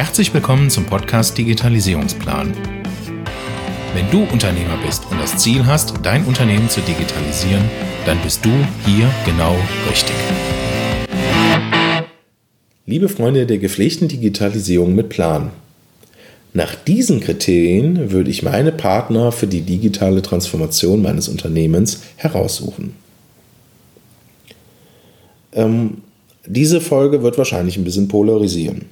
Herzlich willkommen zum Podcast Digitalisierungsplan. Wenn du Unternehmer bist und das Ziel hast, dein Unternehmen zu digitalisieren, dann bist du hier genau richtig. Liebe Freunde der gepflegten Digitalisierung mit Plan. Nach diesen Kriterien würde ich meine Partner für die digitale Transformation meines Unternehmens heraussuchen. Diese Folge wird wahrscheinlich ein bisschen polarisieren.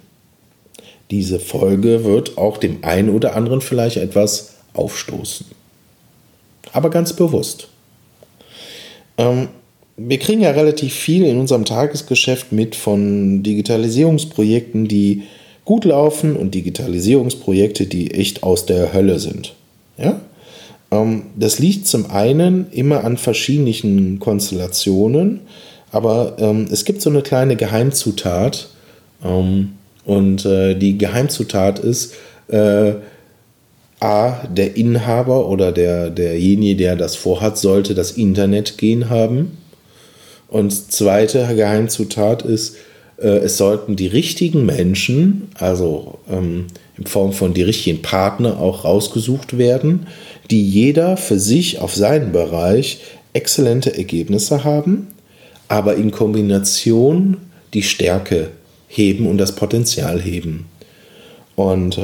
Diese Folge wird auch dem einen oder anderen vielleicht etwas aufstoßen. Aber ganz bewusst. Wir kriegen ja relativ viel in unserem Tagesgeschäft mit von Digitalisierungsprojekten, die gut laufen und Digitalisierungsprojekte, die echt aus der Hölle sind. Ja? Das liegt zum einen immer an verschiedenen Konstellationen, aber es gibt so eine kleine Geheimzutat, und die Geheimzutat ist A, der Inhaber oder derjenige, der das vorhat, sollte das Internet gehen haben. Und zweite Geheimzutat ist, es sollten die richtigen Menschen, also in Form von die richtigen Partner auch rausgesucht werden, die jeder für sich auf seinen Bereich exzellente Ergebnisse haben, aber in Kombination die Stärke heben und das Potenzial heben. Und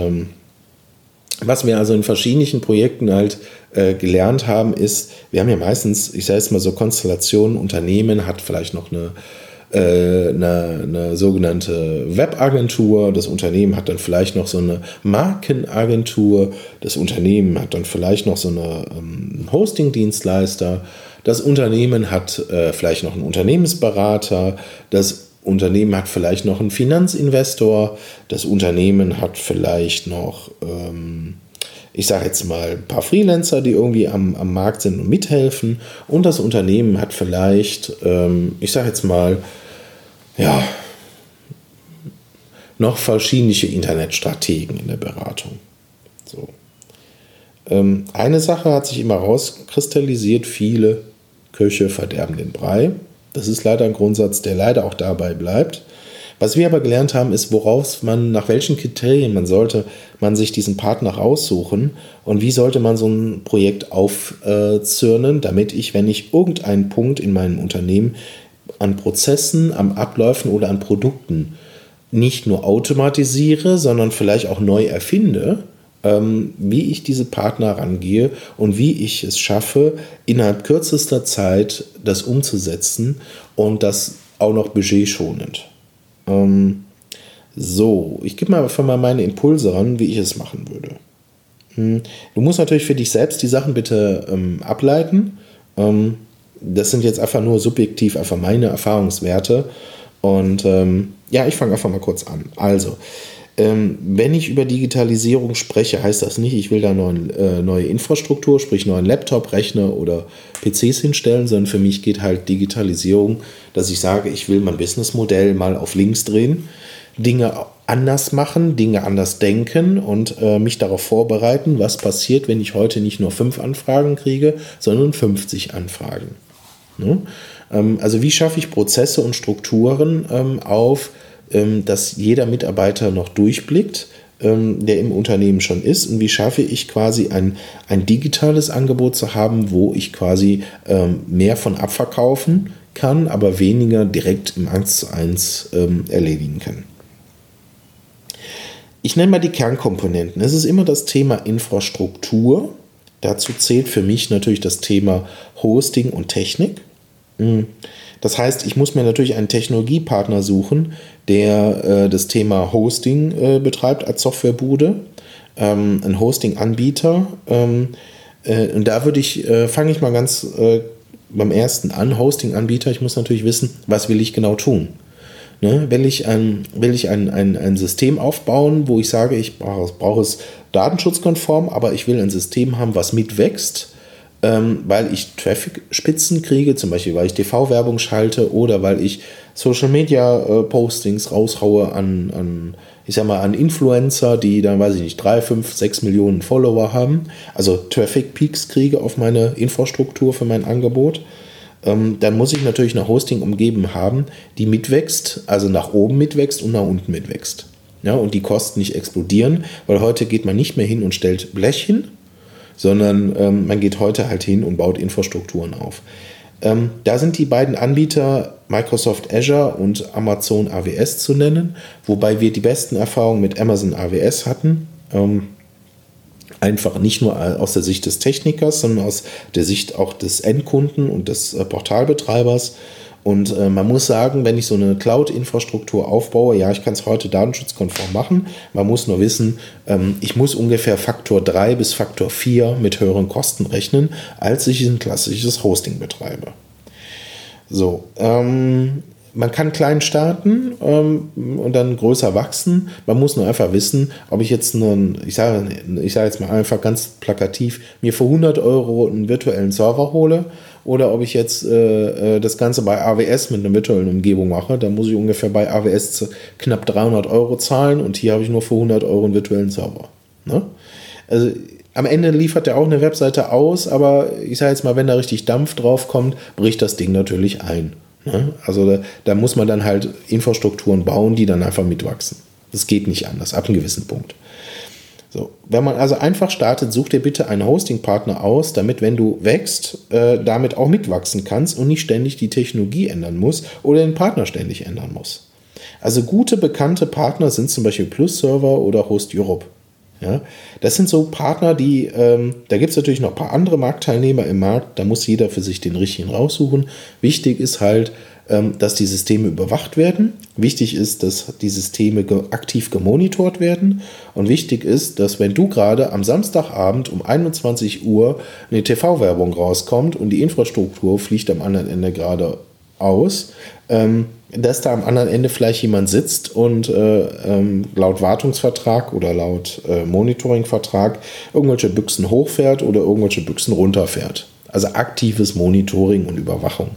was wir also in verschiedenen Projekten halt gelernt haben, ist, wir haben ja meistens, ich sage jetzt mal so Konstellationen, Unternehmen hat vielleicht noch eine sogenannte Webagentur, das Unternehmen hat dann vielleicht noch so eine Markenagentur, das Unternehmen hat dann vielleicht noch so eine Hosting-Dienstleister, das Unternehmen hat vielleicht noch einen Unternehmensberater, das Unternehmen hat vielleicht noch einen Finanzinvestor, das Unternehmen hat vielleicht noch, ich sage jetzt mal, ein paar Freelancer, die irgendwie am Markt sind und mithelfen, und das Unternehmen hat vielleicht, ich sage jetzt mal, ja, noch verschiedene Internetstrategen in der Beratung. So. Eine Sache hat sich immer rauskristallisiert: viele Köche verderben den Brei. Das ist leider ein Grundsatz, der leider auch dabei bleibt. Was wir aber gelernt haben, ist, nach welchen Kriterien sollte man sich diesen Partner raussuchen und wie sollte man so ein Projekt aufzürnen, damit ich, wenn ich irgendeinen Punkt in meinem Unternehmen an Prozessen, am Abläufen oder an Produkten nicht nur automatisiere, sondern vielleicht auch neu erfinde, wie ich diese Partner rangehe und wie ich es schaffe, innerhalb kürzester Zeit das umzusetzen und das auch noch budgetschonend. So, ich gebe mal einfach mal meine Impulse ran, wie ich es machen würde. Du musst natürlich für dich selbst die Sachen bitte ableiten. Das sind jetzt einfach nur subjektiv, einfach meine Erfahrungswerte. Und ich fange einfach mal kurz an. Also, wenn ich über Digitalisierung spreche, heißt das nicht, ich will da neue Infrastruktur, sprich neuen Laptop, Rechner oder PCs hinstellen, sondern für mich geht halt Digitalisierung, dass ich sage, ich will mein Businessmodell mal auf links drehen, Dinge anders machen, Dinge anders denken und mich darauf vorbereiten, was passiert, wenn ich heute nicht nur 5 Anfragen kriege, sondern 50 Anfragen. Ne? Also wie schaffe ich Prozesse und Strukturen dass jeder Mitarbeiter noch durchblickt, der im Unternehmen schon ist, und wie schaffe ich quasi ein digitales Angebot zu haben, wo ich quasi mehr von abverkaufen kann, aber weniger direkt im 1:1 erledigen kann. Ich nenne mal die Kernkomponenten. Es ist immer das Thema Infrastruktur. Dazu zählt für mich natürlich das Thema Hosting und Technik. Das heißt, ich muss mir natürlich einen Technologiepartner suchen, der das Thema Hosting betreibt als Softwarebude, ein Hosting-Anbieter. Und da fange ich mal ganz beim ersten an, Hosting-Anbieter. Ich muss natürlich wissen, was will ich genau tun. Ne? Will ich ein System aufbauen, wo ich sage, ich brauche es datenschutzkonform, aber ich will ein System haben, was mitwächst, weil ich Traffic-Spitzen kriege, zum Beispiel weil ich TV-Werbung schalte oder weil ich Social-Media-Postings raushaue an Influencer, die dann, 3, 5, 6 Millionen Follower haben, also Traffic-Peaks kriege auf meine Infrastruktur für mein Angebot. Dann muss ich natürlich eine Hosting-Umgebung haben, die mitwächst, also nach oben mitwächst und nach unten mitwächst. ja, und die Kosten nicht explodieren, weil heute geht man nicht mehr hin und stellt Blech hin, sondern man geht heute halt hin und baut Infrastrukturen auf. Da sind die beiden Anbieter Microsoft Azure und Amazon AWS zu nennen, wobei wir die besten Erfahrungen mit Amazon AWS hatten. Einfach nicht nur aus der Sicht des Technikers, sondern aus der Sicht auch des Endkunden und des Portalbetreibers. Und man muss sagen, wenn ich so eine Cloud-Infrastruktur aufbaue, ja, ich kann es heute datenschutzkonform machen, man muss nur wissen, ich muss ungefähr Faktor 3 bis Faktor 4 mit höheren Kosten rechnen, als ich ein klassisches Hosting betreibe. So, man kann klein starten und dann größer wachsen. Man muss nur einfach wissen, ob ich jetzt einen, ich sage jetzt mal einfach ganz plakativ, mir für 100 Euro einen virtuellen Server hole oder ob ich jetzt das Ganze bei AWS mit einer virtuellen Umgebung mache. Dann muss ich ungefähr bei AWS knapp 300 Euro zahlen und hier habe ich nur für 100 Euro einen virtuellen Server. Ne? Also am Ende liefert er auch eine Webseite aus, aber ich sage jetzt mal, wenn da richtig Dampf drauf kommt, bricht das Ding natürlich ein. Also da muss man dann halt Infrastrukturen bauen, die dann einfach mitwachsen. Das geht nicht anders, ab einem gewissen Punkt. So, wenn man also einfach startet, such dir bitte einen Hosting-Partner aus, damit, wenn du wächst, damit auch mitwachsen kannst und nicht ständig die Technologie ändern musst oder den Partner ständig ändern musst. Also gute, bekannte Partner sind zum Beispiel Plus-Server oder Host Europe. Ja, das sind so Partner, die, da gibt es natürlich noch ein paar andere Marktteilnehmer im Markt, da muss jeder für sich den richtigen raussuchen. Wichtig ist halt, dass die Systeme überwacht werden, wichtig ist, dass die Systeme aktiv gemonitort werden und wichtig ist, dass wenn du gerade am Samstagabend um 21 Uhr eine TV-Werbung rauskommt und die Infrastruktur fliegt am anderen Ende gerade aus, dass da am anderen Ende vielleicht jemand sitzt und laut Wartungsvertrag oder laut Monitoringvertrag irgendwelche Büchsen hochfährt oder irgendwelche Büchsen runterfährt. Also aktives Monitoring und Überwachung.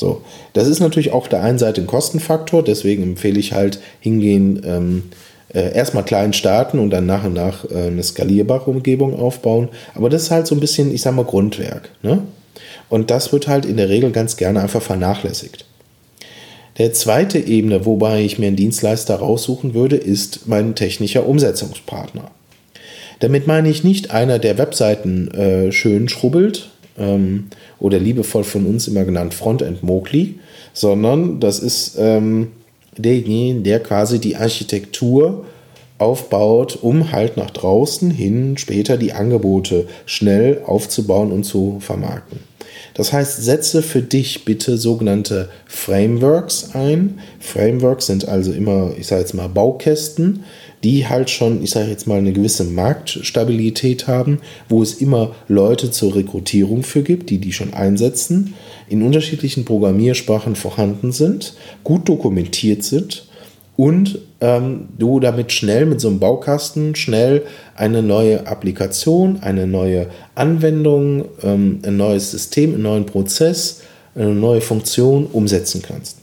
So, das ist natürlich auch auf der einen Seite ein Kostenfaktor, deswegen empfehle ich halt hingehen, erstmal klein starten und dann nach und nach eine skalierbare Umgebung aufbauen. Aber das ist halt so ein bisschen, ich sag mal, Grundwerk. Ne? Und das wird halt in der Regel ganz gerne einfach vernachlässigt. Der zweite Ebene, wobei ich mir einen Dienstleister raussuchen würde, ist mein technischer Umsetzungspartner. Damit meine ich nicht einer, der Webseiten schön schrubbelt oder liebevoll von uns immer genannt Frontend-Mokli, sondern das ist derjenige, der quasi die Architektur aufbaut, um halt nach draußen hin später die Angebote schnell aufzubauen und zu vermarkten. Das heißt, setze für dich bitte sogenannte Frameworks ein. Frameworks sind also immer, ich sage jetzt mal, Baukästen, die halt schon, ich sage jetzt mal, eine gewisse Marktstabilität haben, wo es immer Leute zur Rekrutierung für gibt, die schon einsetzen, in unterschiedlichen Programmiersprachen vorhanden sind, gut dokumentiert sind und du damit schnell mit so einem Baukasten schnell eine neue Applikation, eine neue Anwendung, ein neues System, einen neuen Prozess, eine neue Funktion umsetzen kannst.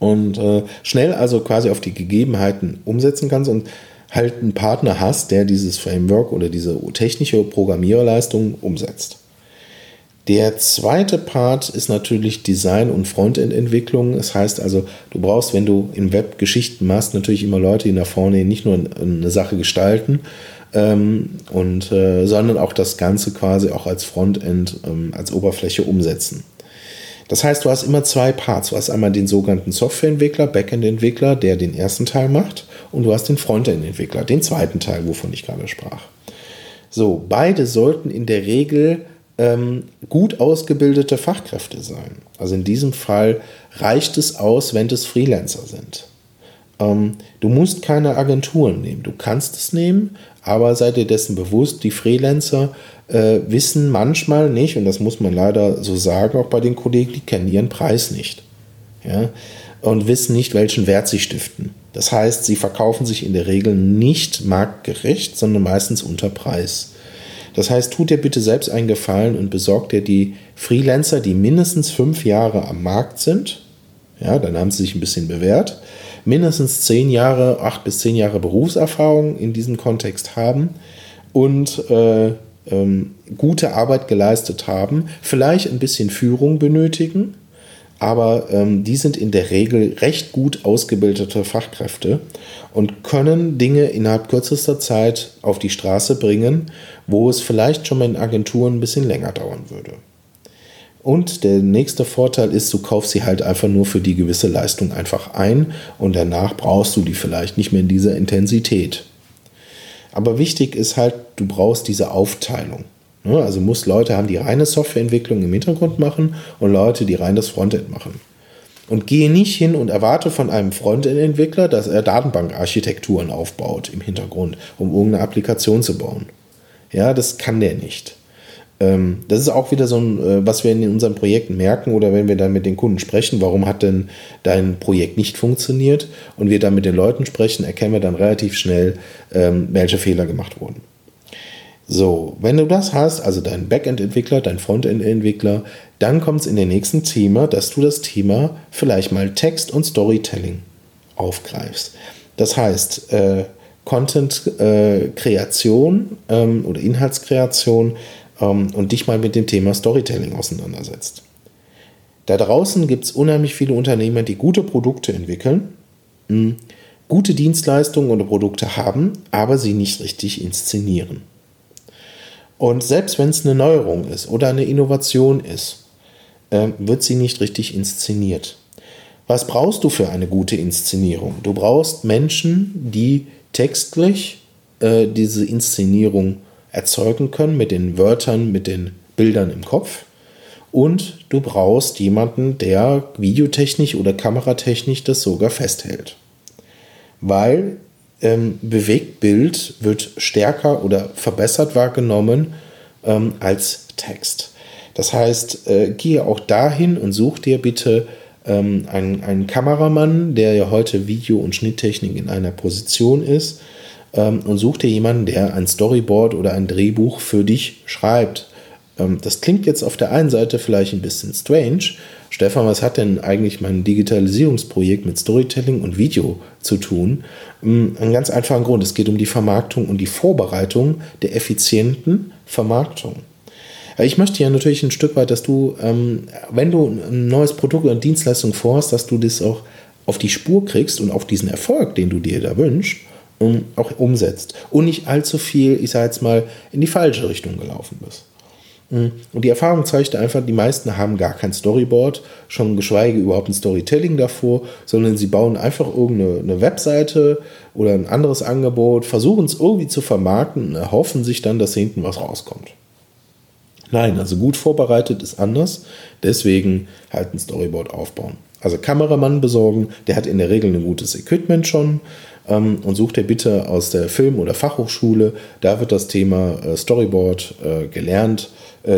Und schnell also quasi auf die Gegebenheiten umsetzen kannst und halt einen Partner hast, der dieses Framework oder diese technische Programmierleistung umsetzt. Der zweite Part ist natürlich Design und Frontend-Entwicklung. Das heißt also, du brauchst, wenn du im Web Geschichten machst, natürlich immer Leute, die nach vorne nicht nur eine Sache gestalten, sondern auch das Ganze quasi auch als Frontend, als Oberfläche umsetzen. Das heißt, du hast immer zwei Parts. Du hast einmal den sogenannten Softwareentwickler, Backend-Entwickler, der den ersten Teil macht, und du hast den Frontend-Entwickler, den zweiten Teil, wovon ich gerade sprach. So, beide sollten in der Regel gut ausgebildete Fachkräfte sein. Also in diesem Fall reicht es aus, wenn das Freelancer sind. Du musst keine Agenturen nehmen. Du kannst es nehmen, aber sei dir dessen bewusst, die Freelancer wissen manchmal nicht, und das muss man leider so sagen, auch bei den Kollegen, die kennen ihren Preis nicht. Ja? Und wissen nicht, welchen Wert sie stiften. Das heißt, sie verkaufen sich in der Regel nicht marktgerecht, sondern meistens unter Preis. Das heißt, tut dir bitte selbst einen Gefallen und besorgt dir die Freelancer, die mindestens 5 Jahre am Markt sind. Ja, dann haben sie sich ein bisschen bewährt. Mindestens 10 Jahre, 8 bis 10 Jahre Berufserfahrung in diesem Kontext haben und gute Arbeit geleistet haben. Vielleicht ein bisschen Führung benötigen, aber die sind in der Regel recht gut ausgebildete Fachkräfte und können Dinge innerhalb kürzester Zeit auf die Straße bringen, wo es vielleicht schon mal in Agenturen ein bisschen länger dauern würde. Und der nächste Vorteil ist, du kaufst sie halt einfach nur für die gewisse Leistung einfach ein und danach brauchst du die vielleicht nicht mehr in dieser Intensität. Aber wichtig ist halt, du brauchst diese Aufteilung. Also musst Leute haben, die reine Softwareentwicklung im Hintergrund machen und Leute, die rein das Frontend machen. Und gehe nicht hin und erwarte von einem Frontend-Entwickler, dass er Datenbankarchitekturen aufbaut im Hintergrund, um irgendeine Applikation zu bauen. Ja, das kann der nicht. Das ist auch wieder so ein, was wir in unseren Projekten merken oder wenn wir dann mit den Kunden sprechen, warum hat denn dein Projekt nicht funktioniert, und wir dann mit den Leuten sprechen, erkennen wir dann relativ schnell, welche Fehler gemacht wurden. So, wenn du das hast, also dein Backend-Entwickler, dein Frontend-Entwickler, dann kommt es in den nächsten Thema, dass du das Thema vielleicht mal Text und Storytelling aufgreifst. Das heißt, Content-Kreation oder Inhaltskreation und dich mal mit dem Thema Storytelling auseinandersetzt. Da draußen gibt es unheimlich viele Unternehmer, die gute Produkte entwickeln, gute Dienstleistungen oder Produkte haben, aber sie nicht richtig inszenieren. Und selbst wenn es eine Neuerung ist oder eine Innovation ist, wird sie nicht richtig inszeniert. Was brauchst du für eine gute Inszenierung? Du brauchst Menschen, die textlich diese Inszenierung erzeugen können mit den Wörtern, mit den Bildern im Kopf. Und du brauchst jemanden, der videotechnisch oder kameratechnisch das sogar festhält. Weil Bewegtbild wird stärker oder verbessert wahrgenommen als Text. Das heißt, gehe auch dahin und such dir bitte einen Kameramann, der ja heute Video- und Schnitttechnik in einer Position ist, und such dir jemanden, der ein Storyboard oder ein Drehbuch für dich schreibt. Das klingt jetzt auf der einen Seite vielleicht ein bisschen strange. Stefan, was hat denn eigentlich mein Digitalisierungsprojekt mit Storytelling und Video zu tun? Einen ganz einfachen Grund. Es geht um die Vermarktung und die Vorbereitung der effizienten Vermarktung. Ich möchte ja natürlich ein Stück weit, dass du, wenn du ein neues Produkt oder Dienstleistung vorhast, dass du das auch auf die Spur kriegst und auf diesen Erfolg, den du dir da wünschst, auch umsetzt. Und nicht allzu viel, ich sage jetzt mal, in die falsche Richtung gelaufen bist. Und die Erfahrung zeigt einfach, die meisten haben gar kein Storyboard, schon geschweige überhaupt ein Storytelling davor, sondern sie bauen einfach irgendeine Webseite oder ein anderes Angebot, versuchen es irgendwie zu vermarkten und erhoffen sich dann, dass hinten was rauskommt. Nein, also gut vorbereitet ist anders, deswegen halt ein Storyboard aufbauen. Also Kameramann besorgen, der hat in der Regel ein gutes Equipment schon, und such dir bitte aus der Film- oder Fachhochschule, da wird das Thema Storyboard gelernt.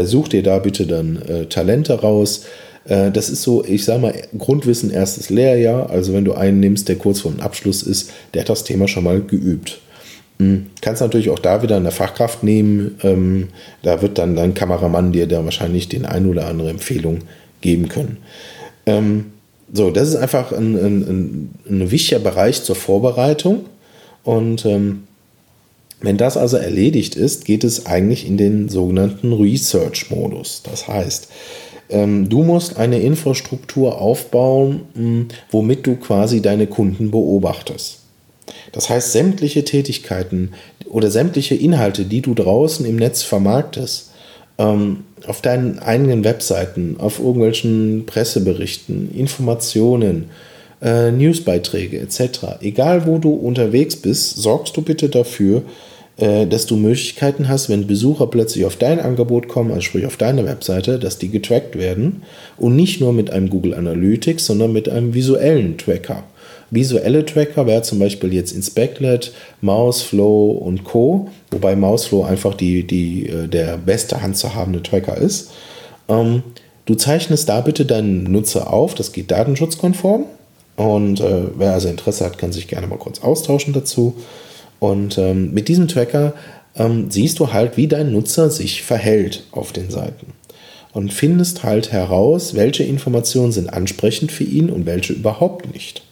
Such dir da bitte dann Talente raus. Das ist so, ich sage mal, Grundwissen erstes Lehrjahr. Also wenn du einen nimmst, der kurz vor dem Abschluss ist, der hat das Thema schon mal geübt. Kannst natürlich auch da wieder eine Fachkraft nehmen. Da wird dann dein Kameramann dir da wahrscheinlich den ein oder andere Empfehlung geben können. So, das ist einfach ein wichtiger Bereich zur Vorbereitung. Und wenn das also erledigt ist, geht es eigentlich in den sogenannten Research-Modus. Das heißt, du musst eine Infrastruktur aufbauen, womit du quasi deine Kunden beobachtest. Das heißt, sämtliche Tätigkeiten oder sämtliche Inhalte, die du draußen im Netz vermarktest, auf deinen eigenen Webseiten, auf irgendwelchen Presseberichten, Informationen, Newsbeiträge etc., egal wo du unterwegs bist, sorgst du bitte dafür, dass du Möglichkeiten hast, wenn Besucher plötzlich auf dein Angebot kommen, also sprich auf deine Webseite, dass die getrackt werden und nicht nur mit einem Google Analytics, sondern mit einem visuellen Tracker. Visuelle Tracker wäre zum Beispiel jetzt Inspectlet, Mouseflow und Co., wobei Mouseflow einfach der beste handzuhabende Tracker ist. Du zeichnest da bitte deinen Nutzer auf, das geht datenschutzkonform. Und wer also Interesse hat, kann sich gerne mal kurz austauschen dazu. Und mit diesem Tracker siehst du halt, wie dein Nutzer sich verhält auf den Seiten. Und findest halt heraus, welche Informationen sind ansprechend für ihn und welche überhaupt nicht.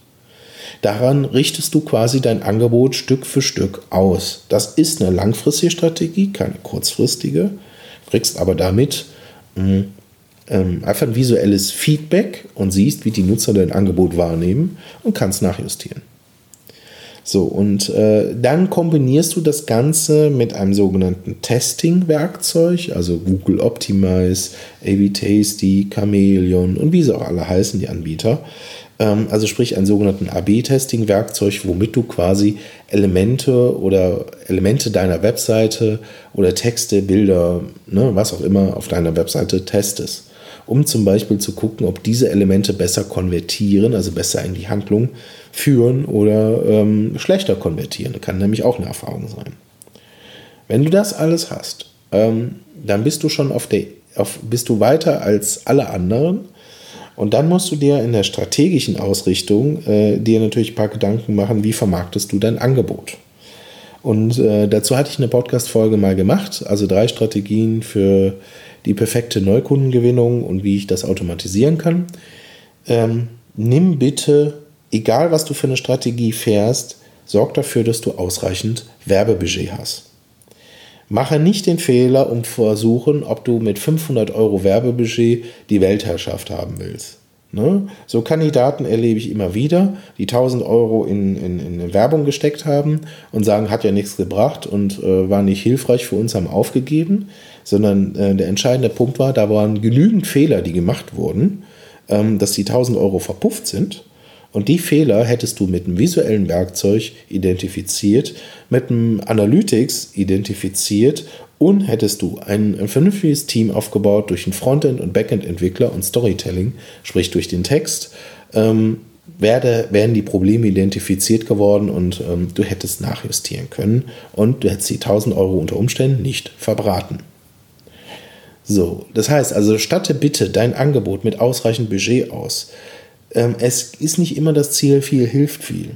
Daran richtest du quasi dein Angebot Stück für Stück aus. Das ist eine langfristige Strategie, keine kurzfristige. Kriegst aber damit einfach ein visuelles Feedback und siehst, wie die Nutzer dein Angebot wahrnehmen und kannst nachjustieren. So, und dann kombinierst du das Ganze mit einem sogenannten Testing-Werkzeug, also Google Optimize, AB Tasty, Chameleon und wie sie auch alle heißen, die Anbieter. Also sprich einen sogenannten AB-Testing-Werkzeug, womit du quasi Elemente deiner Webseite oder Texte, Bilder, ne, was auch immer auf deiner Webseite testest, um zum Beispiel zu gucken, ob diese Elemente besser konvertieren, also besser in die Handlung führen oder schlechter konvertieren. Das kann nämlich auch eine Erfahrung sein. Wenn du das alles hast, dann bist du schon bist du weiter als alle anderen, und dann musst du dir in der strategischen Ausrichtung dir natürlich ein paar Gedanken machen, wie vermarktest du dein Angebot. Und dazu hatte ich eine Podcast-Folge mal gemacht, also 3 Strategien für die perfekte Neukundengewinnung und wie ich das automatisieren kann. Nimm bitte, egal was du für eine Strategie fährst, sorg dafür, dass du ausreichend Werbebudget hast. Mache nicht den Fehler, um zu versuchen, ob du mit 500 € Werbebudget die Weltherrschaft haben willst. Ne? So Kandidaten erlebe ich immer wieder, die 1.000 € in Werbung gesteckt haben und sagen, hat ja nichts gebracht und war nicht hilfreich für uns, haben aufgegeben. Sondern der entscheidende Punkt war, da waren genügend Fehler, die gemacht wurden, dass die 1.000 € verpufft sind. Und die Fehler hättest du mit einem visuellen Werkzeug identifiziert, mit einem Analytics identifiziert und hättest du ein vernünftiges Team aufgebaut durch einen Frontend- und Backend-Entwickler und Storytelling, sprich durch den Text, wären die Probleme identifiziert geworden und du hättest nachjustieren können und du hättest die 1.000 € unter Umständen nicht verbraten. So, das heißt also, statte bitte dein Angebot mit ausreichend Budget aus. Es ist nicht immer das Ziel, viel hilft viel.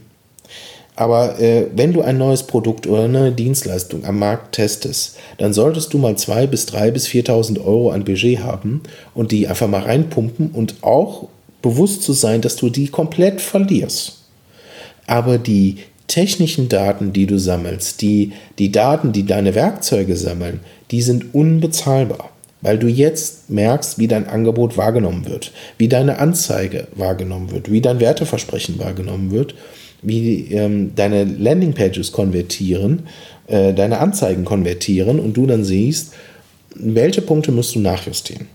Aber wenn du ein neues Produkt oder eine Dienstleistung am Markt testest, dann solltest du mal 2.000 bis 3.000 bis 4.000 € an Budget haben und die einfach mal reinpumpen und auch bewusst zu sein, dass du die komplett verlierst. Aber die technischen Daten, die du sammelst, die Daten, die deine Werkzeuge sammeln, die sind unbezahlbar. Weil du jetzt merkst, wie dein Angebot wahrgenommen wird, wie deine Anzeige wahrgenommen wird, wie dein Werteversprechen wahrgenommen wird, wie deine Landingpages konvertieren, deine Anzeigen konvertieren und du dann siehst, welche Punkte musst du nachjustieren.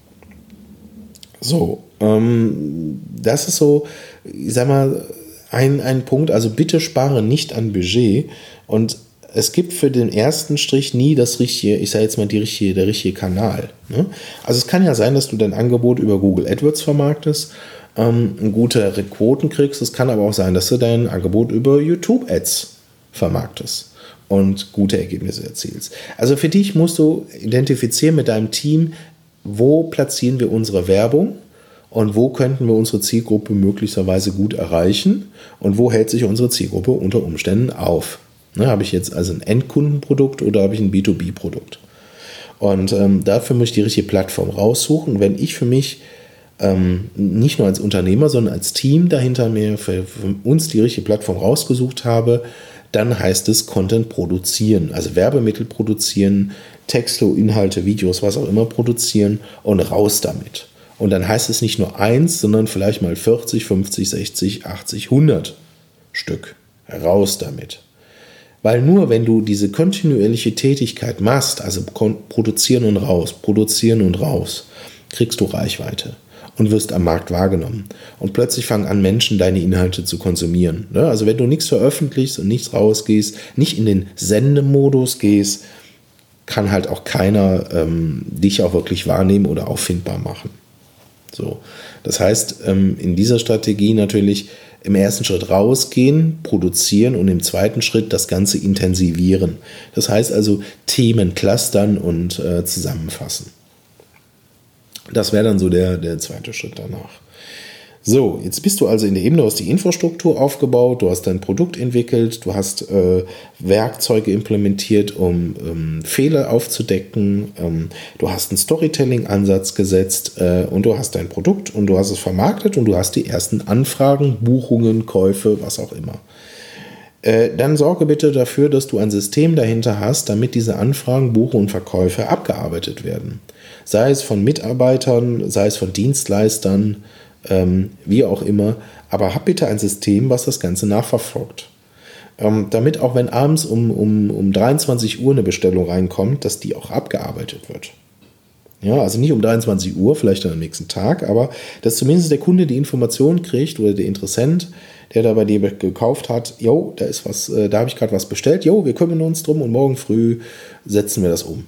So, das ist so, ich sag mal, ein Punkt, also bitte spare nicht an Budget und es gibt für den ersten Strich nie das richtige, ich sage jetzt mal der richtige Kanal. Ne? Also es kann ja sein, dass du dein Angebot über Google AdWords vermarktest, gute Quoten kriegst. Es kann aber auch sein, dass du dein Angebot über YouTube Ads vermarktest und gute Ergebnisse erzielst. Also für dich musst du identifizieren mit deinem Team, wo platzieren wir unsere Werbung und wo könnten wir unsere Zielgruppe möglicherweise gut erreichen und wo hält sich unsere Zielgruppe unter Umständen auf. Ne, habe ich jetzt also ein Endkundenprodukt oder habe ich ein B2B-Produkt? Und dafür muss ich die richtige Plattform raussuchen. Wenn ich für mich nicht nur als Unternehmer, sondern als Team dahinter mir für uns die richtige Plattform rausgesucht habe, dann heißt es Content produzieren, also Werbemittel produzieren, Texte, Inhalte, Videos, was auch immer produzieren und raus damit. Und dann heißt es nicht nur 1, sondern vielleicht mal 40, 50, 60, 80, 100 Stück. Raus damit. Weil nur wenn du diese kontinuierliche Tätigkeit machst, also produzieren und raus, kriegst du Reichweite und wirst am Markt wahrgenommen. Und plötzlich fangen an, Menschen deine Inhalte zu konsumieren. Also wenn du nichts veröffentlichst und nichts rausgehst, nicht in den Sendemodus gehst, kann halt auch keiner dich auch wirklich wahrnehmen oder auffindbar machen. So. Das heißt, in dieser Strategie natürlich im ersten Schritt rausgehen, produzieren und im zweiten Schritt das Ganze intensivieren. Das heißt also Themen clustern und zusammenfassen. Das wäre dann so der zweite Schritt danach. So, jetzt bist du also in der Ebene, du hast die Infrastruktur aufgebaut, du hast dein Produkt entwickelt, du hast Werkzeuge implementiert, um Fehler aufzudecken, du hast einen Storytelling-Ansatz gesetzt und du hast dein Produkt und du hast es vermarktet und du hast die ersten Anfragen, Buchungen, Käufe, was auch immer. dann sorge bitte dafür, dass du ein System dahinter hast, damit diese Anfragen, Buche und Verkäufe abgearbeitet werden. Sei es von Mitarbeitern, sei es von Dienstleistern, wie auch immer. Aber hab bitte ein System, was das Ganze nachverfolgt. Damit auch, wenn abends um 23 Uhr eine Bestellung reinkommt, dass die auch abgearbeitet wird. Ja, also nicht um 23 Uhr, vielleicht dann am nächsten Tag, aber dass zumindest der Kunde die Information kriegt oder der Interessent, der da bei dir gekauft hat, jo, da ist was, da habe ich gerade was bestellt, jo, wir kümmern uns drum und morgen früh setzen wir das um.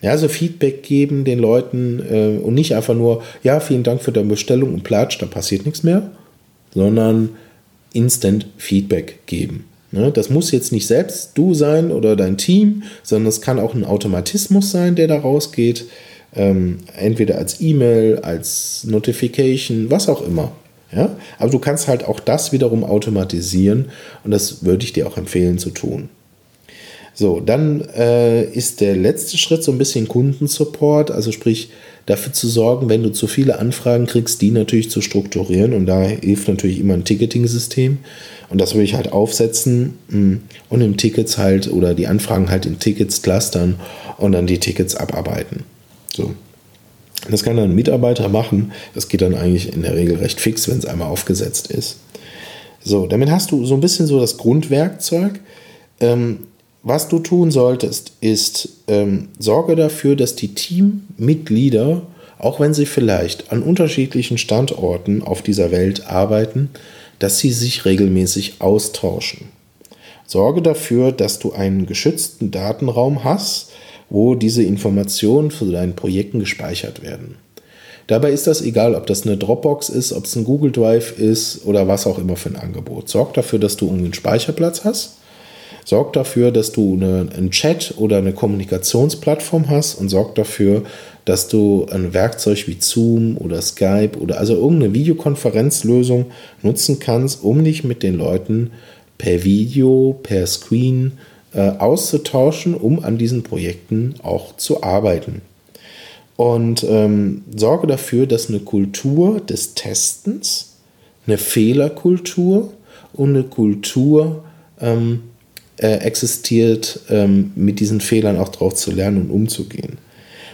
Ja, so Feedback geben den Leuten und nicht einfach nur, ja, vielen Dank für deine Bestellung und platsch, da passiert nichts mehr, sondern Instant Feedback geben. Das muss jetzt nicht selbst du sein oder dein Team, sondern es kann auch ein Automatismus sein, der da rausgeht, entweder als E-Mail, als Notification, was auch immer. Ja? Aber du kannst halt auch das wiederum automatisieren und das würde ich dir auch empfehlen zu tun. So, dann ist der letzte Schritt so ein bisschen Kundensupport, also sprich dafür zu sorgen, wenn du zu viele Anfragen kriegst, die natürlich zu strukturieren und da hilft natürlich immer ein Ticketing-System und das würde ich halt aufsetzen und im Tickets halt oder die Anfragen halt in Tickets clustern und dann die Tickets abarbeiten. So. Das kann dann ein Mitarbeiter machen, das geht dann eigentlich in der Regel recht fix, wenn es einmal aufgesetzt ist. So, damit hast du so ein bisschen so das Grundwerkzeug. Was du tun solltest, ist, sorge dafür, dass die Teammitglieder, auch wenn sie vielleicht an unterschiedlichen Standorten auf dieser Welt arbeiten, dass sie sich regelmäßig austauschen. Sorge dafür, dass du einen geschützten Datenraum hast, wo diese Informationen für deinen Projekten gespeichert werden. Dabei ist das egal, ob das eine Dropbox ist, ob es ein Google Drive ist oder was auch immer für ein Angebot. Sorg dafür, dass du einen Speicherplatz hast. Sorg dafür, dass du einen Chat oder eine Kommunikationsplattform hast und sorg dafür, dass du ein Werkzeug wie Zoom oder Skype oder also irgendeine Videokonferenzlösung nutzen kannst, um dich mit den Leuten per Video, per Screen auszutauschen, um an diesen Projekten auch zu arbeiten. Und sorge dafür, dass eine Kultur des Testens, eine Fehlerkultur und eine Kultur existiert, mit diesen Fehlern auch drauf zu lernen und umzugehen.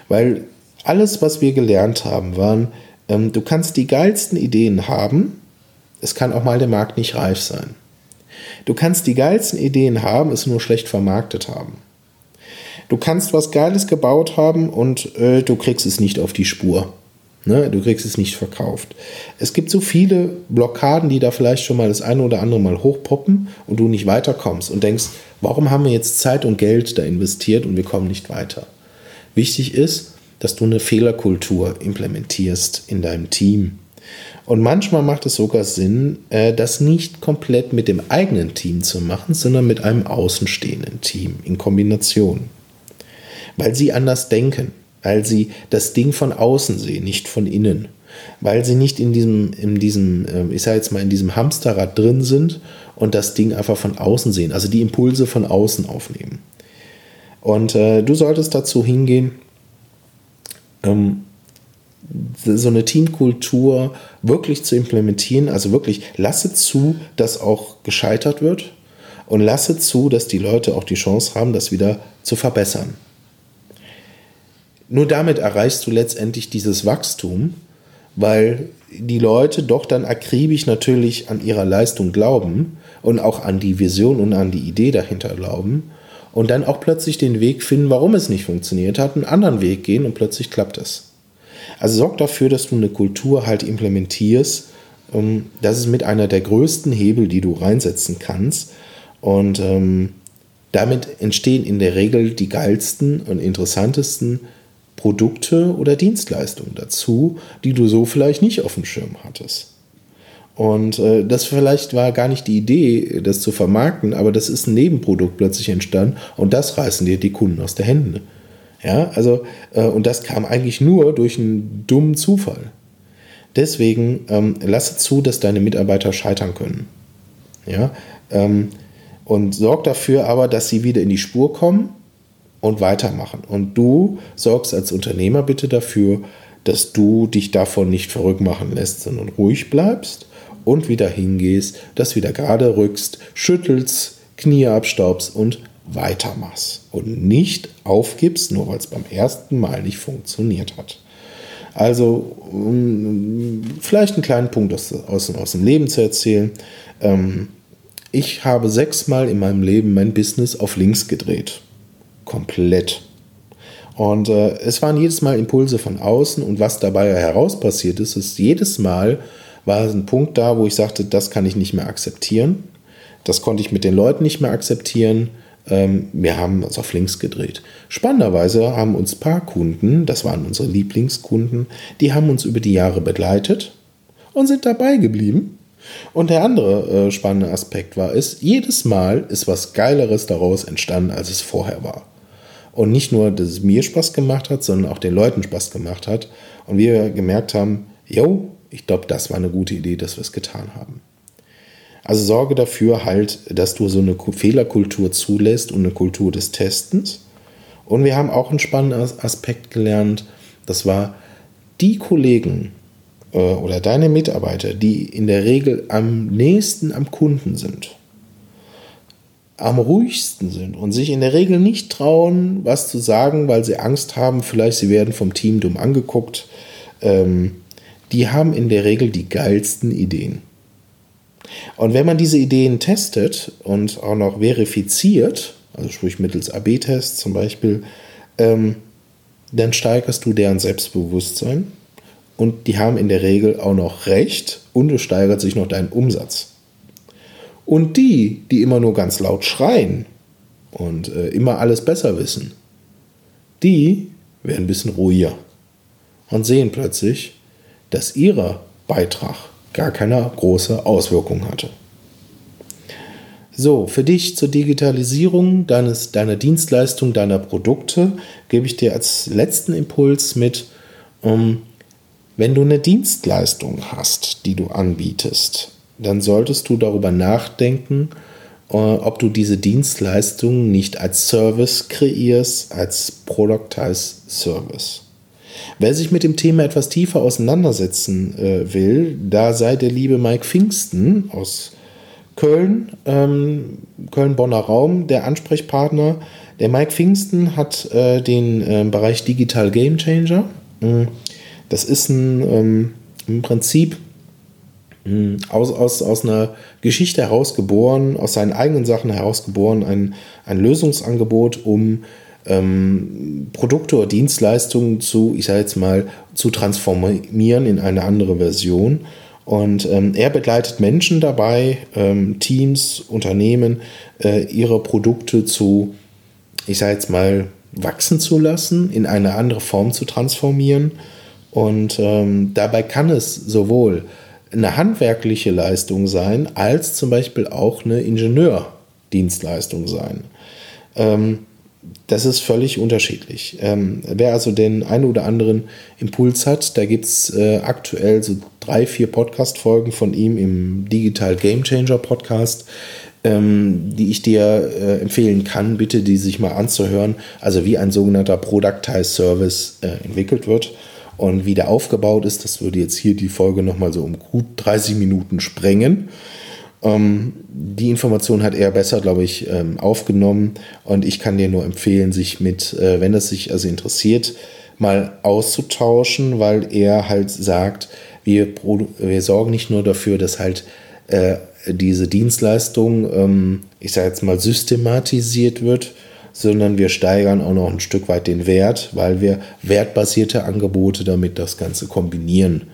Weil alles, was wir gelernt haben, waren, du kannst die geilsten Ideen haben, es kann auch mal der Markt nicht reif sein. Du kannst die geilsten Ideen haben, es nur schlecht vermarktet haben. Du kannst was Geiles gebaut haben und du kriegst es nicht auf die Spur. Ne? Du kriegst es nicht verkauft. Es gibt so viele Blockaden, die da vielleicht schon mal das eine oder andere Mal hochpoppen und du nicht weiterkommst und denkst, warum haben wir jetzt Zeit und Geld da investiert und wir kommen nicht weiter? Wichtig ist, dass du eine Fehlerkultur implementierst in deinem Team. Und manchmal macht es sogar Sinn, das nicht komplett mit dem eigenen Team zu machen, sondern mit einem außenstehenden Team in Kombination. Weil sie anders denken, weil sie das Ding von außen sehen, nicht von innen. Weil sie nicht in diesem Hamsterrad drin sind und das Ding einfach von außen sehen, also die Impulse von außen aufnehmen. Und du solltest dazu hingehen, so eine Teamkultur wirklich zu implementieren, also wirklich lasse zu, dass auch gescheitert wird und lasse zu, dass die Leute auch die Chance haben, das wieder zu verbessern. Nur damit erreichst du letztendlich dieses Wachstum, weil die Leute doch dann akribisch natürlich an ihre Leistung glauben und auch an die Vision und an die Idee dahinter glauben und dann auch plötzlich den Weg finden, warum es nicht funktioniert hat, einen anderen Weg gehen und plötzlich klappt es. Also sorg dafür, dass du eine Kultur halt implementierst. Das ist mit einer der größten Hebel, die du reinsetzen kannst. Und damit entstehen in der Regel die geilsten und interessantesten Produkte oder Dienstleistungen dazu, die du so vielleicht nicht auf dem Schirm hattest. Und das vielleicht war gar nicht die Idee, das zu vermarkten, aber das ist ein Nebenprodukt plötzlich entstanden und das reißen dir die Kunden aus der Hände. Ja, also, und das kam eigentlich nur durch einen dummen Zufall. Deswegen lasse zu, dass deine Mitarbeiter scheitern können. Ja, und sorg dafür aber, dass sie wieder in die Spur kommen und weitermachen. Und du sorgst als Unternehmer bitte dafür, dass du dich davon nicht verrückt machen lässt, sondern ruhig bleibst und wieder hingehst, das wieder gerade rückst, schüttelst, Knie abstaubst und weitermachst und nicht aufgibst, nur weil es beim ersten Mal nicht funktioniert hat. Also vielleicht einen kleinen Punkt aus dem Leben zu erzählen. Ich habe 6-mal in meinem Leben mein Business auf links gedreht. Komplett. Und es waren jedes Mal Impulse von außen und was dabei heraus passiert ist, ist jedes Mal war ein Punkt da, wo ich sagte, das kann ich nicht mehr akzeptieren. Das konnte ich mit den Leuten nicht mehr akzeptieren. Wir haben uns auf links gedreht. Spannenderweise haben uns ein paar Kunden, das waren unsere Lieblingskunden, die haben uns über die Jahre begleitet und sind dabei geblieben. Und der andere spannende Aspekt war es, jedes Mal ist was Geileres daraus entstanden, als es vorher war. Und nicht nur, dass es mir Spaß gemacht hat, sondern auch den Leuten Spaß gemacht hat. Und wir gemerkt haben, yo, ich glaube, das war eine gute Idee, dass wir es getan haben. Also sorge dafür halt, dass du so eine Fehlerkultur zulässt und eine Kultur des Testens. Und wir haben auch einen spannenden Aspekt gelernt, das war, die Kollegen oder deine Mitarbeiter, die in der Regel am nächsten am Kunden sind, am ruhigsten sind und sich in der Regel nicht trauen, was zu sagen, weil sie Angst haben, vielleicht sie werden vom Team dumm angeguckt, die haben in der Regel die geilsten Ideen. Und wenn man diese Ideen testet und auch noch verifiziert, also sprich mittels AB-Tests zum Beispiel, dann steigerst du deren Selbstbewusstsein und die haben in der Regel auch noch recht und es steigert sich noch dein Umsatz. Und die, die immer nur ganz laut schreien und immer alles besser wissen, die werden ein bisschen ruhiger und sehen plötzlich, dass ihrer Beitrag gar keine große Auswirkung hatte. So, für dich zur Digitalisierung deiner Dienstleistung, deiner Produkte gebe ich dir als letzten Impuls mit, wenn du eine Dienstleistung hast, die du anbietest, dann solltest du darüber nachdenken, ob du diese Dienstleistung nicht als Service kreierst, als Productized Service. Wer sich mit dem Thema etwas tiefer auseinandersetzen will, da sei der liebe Mike Pfingsten aus Köln, Köln-Bonner Raum, der Ansprechpartner. Der Mike Pfingsten hat den Bereich Digital Game Changer. Das ist im Prinzip aus einer Geschichte herausgeboren, aus seinen eigenen Sachen herausgeboren, ein Lösungsangebot, um Produkte oder Dienstleistungen zu transformieren in eine andere Version. Und er begleitet Menschen dabei, Teams, Unternehmen, ihre Produkte wachsen zu lassen, in eine andere Form zu transformieren. Und dabei kann es sowohl eine handwerkliche Leistung sein, als zum Beispiel auch eine Ingenieurdienstleistung sein. Das ist völlig unterschiedlich. Wer also den einen oder anderen Impuls hat, da gibt es aktuell so 3-4 Podcast-Folgen von ihm im Digital Game Changer Podcast, die ich dir empfehlen kann, bitte die sich mal anzuhören, also wie ein sogenannter Productized Service entwickelt wird und wie der aufgebaut ist. Das würde jetzt hier die Folge nochmal so um gut 30 Minuten sprengen. Die Information hat er besser, glaube ich, aufgenommen und ich kann dir nur empfehlen, sich wenn das sich also interessiert, mal auszutauschen, weil er halt sagt, wir sorgen nicht nur dafür, dass halt diese Dienstleistung, systematisiert wird, sondern wir steigern auch noch ein Stück weit den Wert, weil wir wertbasierte Angebote damit das Ganze kombinieren.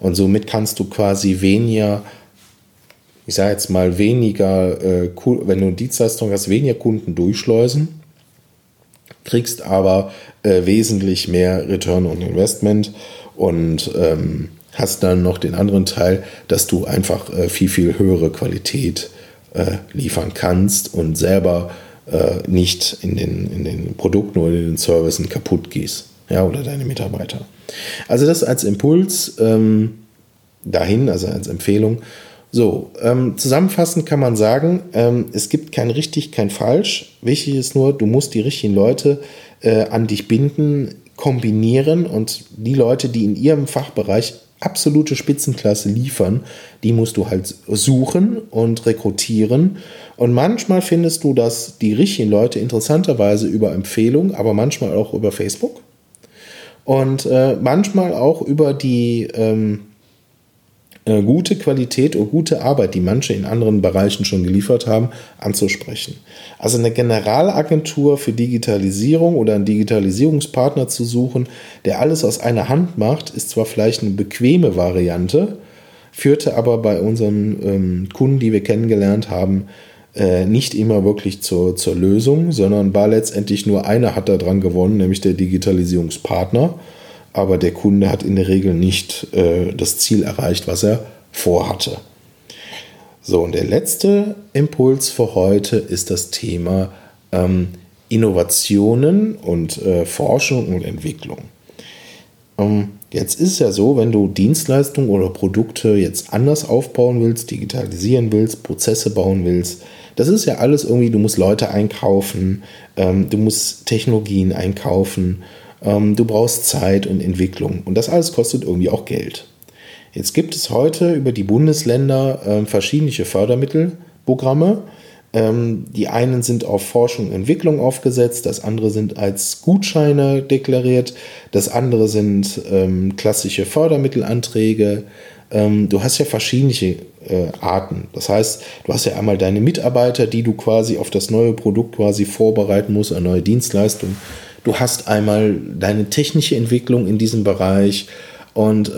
Und somit kannst du quasi weniger, wenn du eine Dienstleistung hast, weniger Kunden durchschleusen, kriegst aber wesentlich mehr Return on Investment und hast dann noch den anderen Teil, dass du einfach viel, viel höhere Qualität liefern kannst und selber nicht in den Produkten oder in den Services kaputt gehst, ja, oder deine Mitarbeiter. Also das als Impuls dahin, also als Empfehlung. So, zusammenfassend kann man sagen, es gibt kein richtig, kein falsch. Wichtig ist nur, du musst die richtigen Leute an dich binden, kombinieren und die Leute, die in ihrem Fachbereich absolute Spitzenklasse liefern, die musst du halt suchen und rekrutieren. Und manchmal findest du, dass die richtigen Leute interessanterweise über Empfehlungen, aber manchmal auch über Facebook und manchmal auch über die gute Qualität und gute Arbeit, die manche in anderen Bereichen schon geliefert haben, anzusprechen. Also eine Generalagentur für Digitalisierung oder einen Digitalisierungspartner zu suchen, der alles aus einer Hand macht, ist zwar vielleicht eine bequeme Variante, führte aber bei unseren Kunden, die wir kennengelernt haben, nicht immer wirklich zur Lösung, sondern war letztendlich nur einer hat daran gewonnen, nämlich der Digitalisierungspartner. Aber der Kunde hat in der Regel nicht das Ziel erreicht, was er vorhatte. So, und der letzte Impuls für heute ist das Thema Innovationen und Forschung und Entwicklung. Jetzt ist es ja so, wenn du Dienstleistungen oder Produkte jetzt anders aufbauen willst, digitalisieren willst, Prozesse bauen willst, das ist ja alles irgendwie, du musst Leute einkaufen, du musst Technologien einkaufen, du brauchst Zeit und Entwicklung. Und das alles kostet irgendwie auch Geld. Jetzt gibt es heute über die Bundesländer verschiedene Fördermittelprogramme. Die einen sind auf Forschung und Entwicklung aufgesetzt, das andere sind als Gutscheine deklariert, das andere sind klassische Fördermittelanträge. Du hast ja verschiedene Arten. Das heißt, du hast ja einmal deine Mitarbeiter, die du quasi auf das neue Produkt quasi vorbereiten musst, eine neue Dienstleistung. Du hast einmal deine technische Entwicklung in diesem Bereich und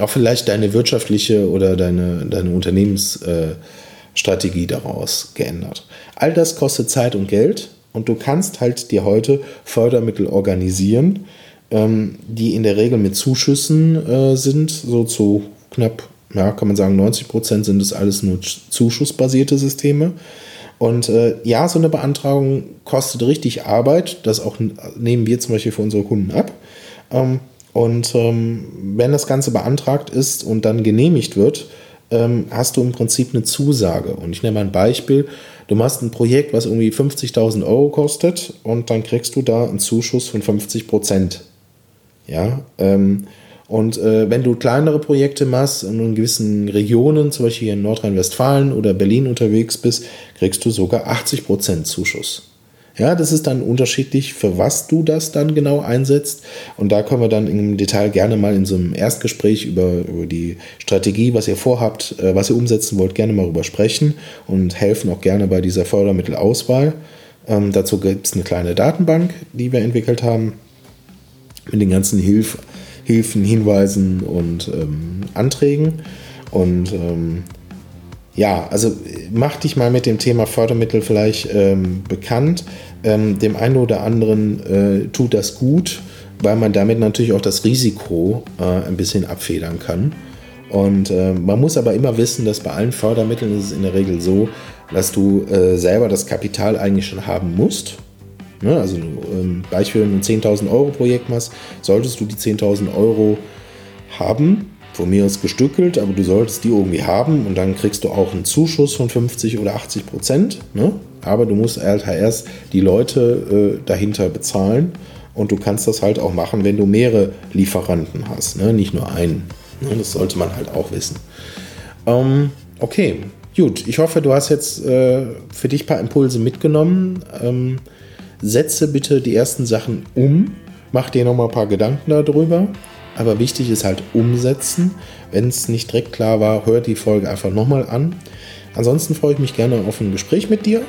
auch vielleicht deine wirtschaftliche oder deine Unternehmensstrategie daraus geändert. All das kostet Zeit und Geld und du kannst halt dir heute Fördermittel organisieren, die in der Regel mit Zuschüssen sind, so zu knapp, ja, kann man sagen, 90% sind es alles nur zuschussbasierte Systeme. Und ja, so eine Beantragung kostet richtig Arbeit. Das auch nehmen wir zum Beispiel für unsere Kunden ab. Wenn das Ganze beantragt ist und dann genehmigt wird, hast du im Prinzip eine Zusage. Und ich nehme mal ein Beispiel. Du machst ein Projekt, was irgendwie 50.000 Euro kostet und dann kriegst du da einen Zuschuss von 50%. Ja, wenn du kleinere Projekte machst und in gewissen Regionen, zum Beispiel hier in Nordrhein-Westfalen oder Berlin unterwegs bist, kriegst du sogar 80% Zuschuss. Ja, das ist dann unterschiedlich, für was du das dann genau einsetzt. Und da können wir dann im Detail gerne mal in so einem Erstgespräch über die Strategie, was ihr vorhabt, was ihr umsetzen wollt, gerne mal drüber sprechen und helfen auch gerne bei dieser Fördermittelauswahl. Dazu gibt es eine kleine Datenbank, die wir entwickelt haben, mit den ganzen Hilfen, Hinweisen und Anträgen. Und also mach dich mal mit dem Thema Fördermittel vielleicht bekannt. Dem einen oder anderen tut das gut, weil man damit natürlich auch das Risiko ein bisschen abfedern kann. Und man muss aber immer wissen, dass bei allen Fördermitteln ist es in der Regel so, dass du selber das Kapital eigentlich schon haben musst. Also Beispiel, wenn du ein 10.000 Euro Projekt machst, solltest du die 10.000 Euro haben, von mir aus gestückelt, aber du solltest die irgendwie haben und dann kriegst du auch einen Zuschuss von 50 oder 80%. Ne? Aber du musst halt erst die Leute dahinter bezahlen und du kannst das halt auch machen, wenn du mehrere Lieferanten hast, ne? Nicht nur einen. Ne? Das sollte man halt auch wissen. Okay, gut. Ich hoffe, du hast jetzt für dich ein paar Impulse mitgenommen. Setze bitte die ersten Sachen um, mach dir nochmal ein paar Gedanken darüber, aber wichtig ist halt umsetzen. Wenn es nicht direkt klar war, hör die Folge einfach nochmal an. Ansonsten freue ich mich gerne auf ein Gespräch mit dir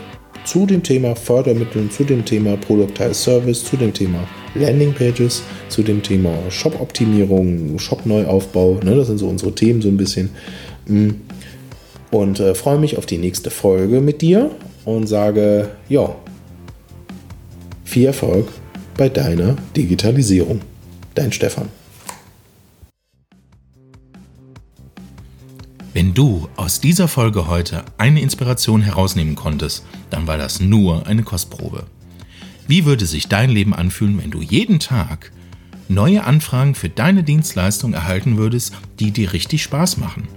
zu dem Thema Fördermitteln, zu dem Thema Product as Service, zu dem Thema Landingpages, zu dem Thema Shop-Optimierung, Shop-Neuaufbau. Das sind so unsere Themen so ein bisschen. Und freue mich auf die nächste Folge mit dir und sage, ja, viel Erfolg bei deiner Digitalisierung. Dein Stefan. Wenn du aus dieser Folge heute eine Inspiration herausnehmen konntest, dann war das nur eine Kostprobe. Wie würde sich dein Leben anfühlen, wenn du jeden Tag neue Anfragen für deine Dienstleistung erhalten würdest, die dir richtig Spaß machen?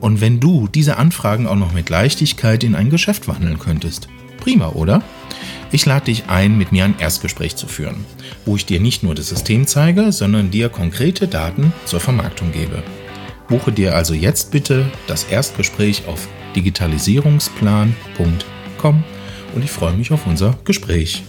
Und wenn du diese Anfragen auch noch mit Leichtigkeit in ein Geschäft wandeln könntest? Prima, oder? Ich lade dich ein, mit mir ein Erstgespräch zu führen, wo ich dir nicht nur das System zeige, sondern dir konkrete Daten zur Vermarktung gebe. Buche dir also jetzt bitte das Erstgespräch auf digitalisierungsplan.com und ich freue mich auf unser Gespräch.